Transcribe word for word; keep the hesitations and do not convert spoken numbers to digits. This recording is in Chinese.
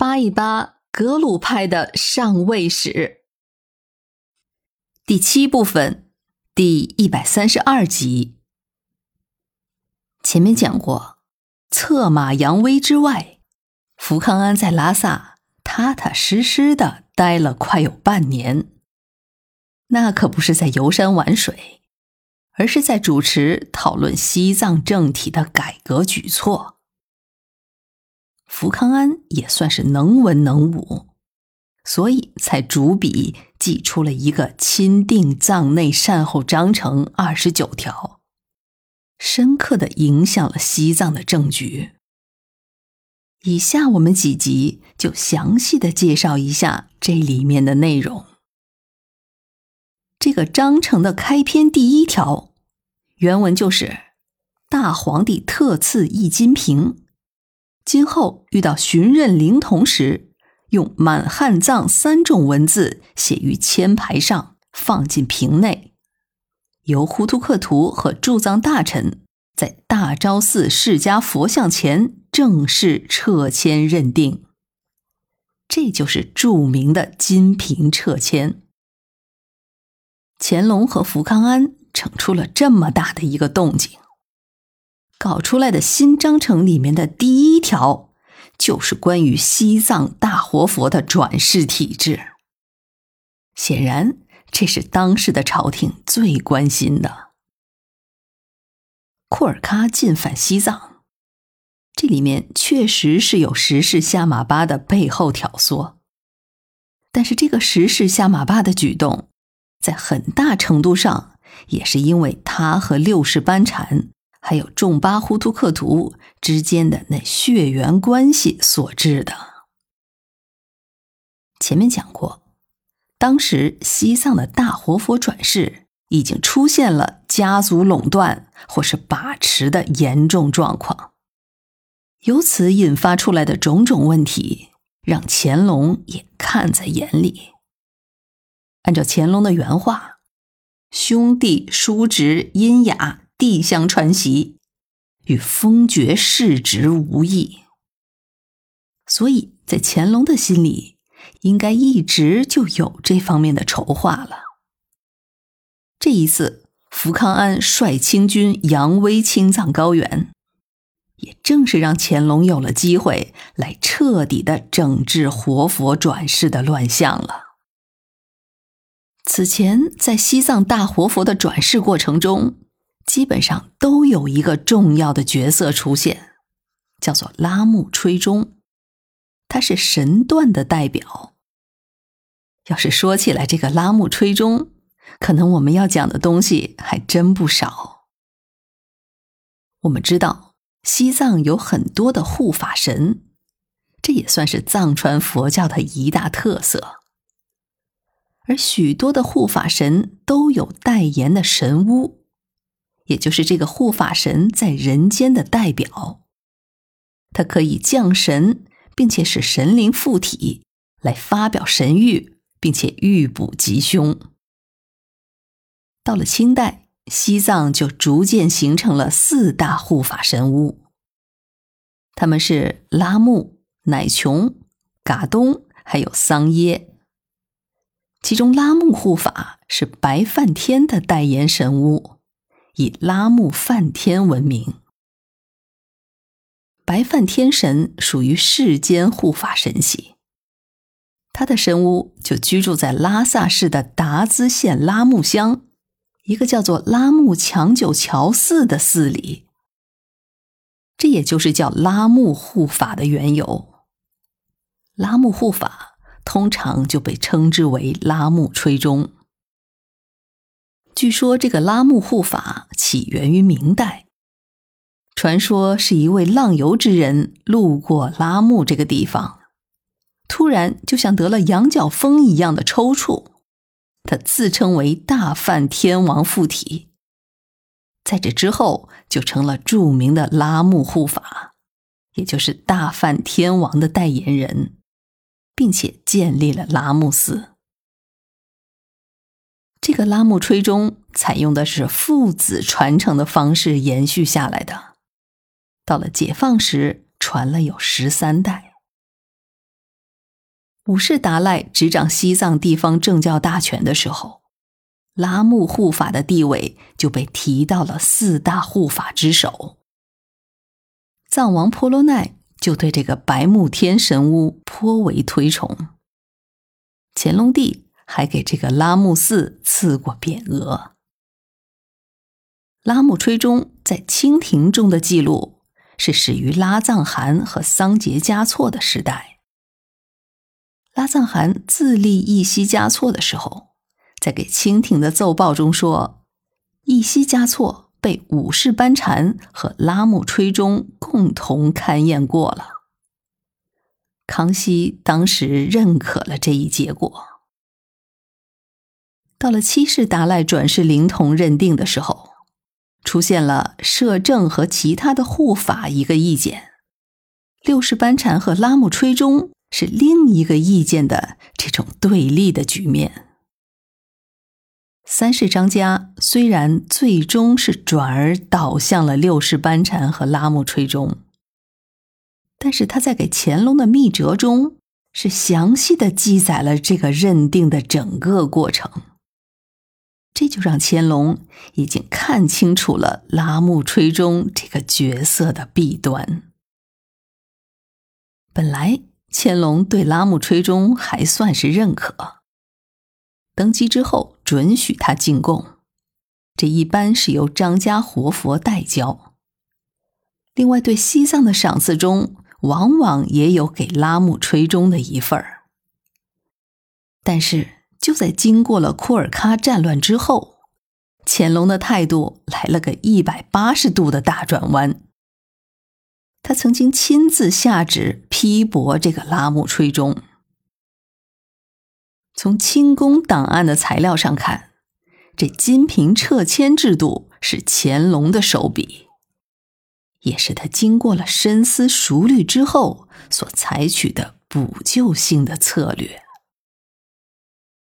扒一扒格鲁派的上位史。第七部分，第一百三十二集。前面讲过，策马扬威之外，福康安在拉萨踏踏实实地待了快有半年。那可不是在游山玩水，而是在主持讨论西藏政体的改革举措。福康安也算是能文能武，所以才主笔记出了一个钦定藏内善后章程二十九条，深刻地影响了西藏的政局。以下我们几集就详细地介绍一下这里面的内容。这个章程的开篇第一条，原文就是大皇帝特赐一金瓶，今后遇到旬任灵童时，用满汉藏三种文字写于签牌上，放进瓶内，由呼图克图和驻藏大臣在大昭寺释迦佛像前正式撤签认定。这就是著名的金瓶撤签。乾隆和福康安整出了这么大的一个动静，搞出来的新章程里面的第一条就是关于西藏大活佛的转世体制。显然这是当时的朝廷最关心的。库尔喀进犯西藏，这里面确实是有十世夏玛巴的背后挑唆，但是这个十世夏玛巴的举动在很大程度上也是因为他和六世班禅还有仲巴呼图克图之间的那血缘关系所致的。前面讲过，当时西藏的大活佛转世已经出现了家族垄断或是把持的严重状况，由此引发出来的种种问题让乾隆也看在眼里。按照乾隆的原话，兄弟叔侄阴雅地相传习，与封爵世职无异。所以在乾隆的心里，应该一直就有这方面的筹划了。这一次福康安率清军扬威青藏高原，也正是让乾隆有了机会来彻底的整治活佛转世的乱象了。此前在西藏大活佛的转世过程中，基本上都有一个重要的角色出现，叫做拉木吹钟，他是神断的代表。要是说起来这个拉木吹钟，可能我们要讲的东西还真不少。我们知道西藏有很多的护法神，这也算是藏传佛教的一大特色。而许多的护法神都有代言的神巫，也就是这个护法神在人间的代表，他可以降神，并且使神灵附体来发表神谕，并且预卜吉凶。到了清代，西藏就逐渐形成了四大护法神巫，他们是拉木、乃琼、噶东还有桑耶。其中拉木护法是白梵天的代言神巫，以拉木梵天闻名。白梵天神属于世间护法神系，他的神巫就居住在拉萨市的达孜县拉木乡一个叫做拉木强九桥寺的寺里，这也就是叫拉木护法的缘由。拉木护法通常就被称之为拉木吹钟。据说这个拉木护法起源于明代，传说是一位浪游之人路过拉木这个地方，突然就像得了羊角风一样的抽搐，他自称为大梵天王附体，在这之后就成了著名的拉木护法，也就是大梵天王的代言人，并且建立了拉木寺。这个拉木吹钟采用的是父子传承的方式延续下来的，到了解放时传了有十三代。五世达赖执掌西藏地方政教大权的时候，拉木护法的地位就被提到了四大护法之首。藏王婆罗奈就对这个白木天神巫颇为推崇。乾隆帝还给这个拉木寺赐过匾额。拉木吹钟在清廷中的记录是始于拉藏汗和桑杰嘉措的时代。拉藏汗自立义西嘉措的时候，在给清廷的奏报中说，义西嘉措被五世班禅和拉木吹钟共同勘验过了。康熙当时认可了这一结果。到了七世达赖转世灵童认定的时候，出现了摄政和其他的护法一个意见，六世班禅和拉木吹钟是另一个意见的这种对立的局面。三世张家虽然最终是转而倒向了六世班禅和拉木吹钟，但是他在给乾隆的密折中是详细的记载了这个认定的整个过程。这就让乾隆已经看清楚了拉木吹钟这个角色的弊端。本来乾隆对拉木吹钟还算是认可，登基之后准许他进贡，这一般是由张家活佛代交。另外对西藏的赏赐中往往也有给拉木吹钟的一份儿。但是就在经过了库尔喀战乱之后，乾隆的态度来了个一百八十度的大转弯。他曾经亲自下旨批驳这个拉木吹钟。从清宫档案的材料上看，这金瓶撤迁制度是乾隆的手笔，也是他经过了深思熟虑之后所采取的补救性的策略。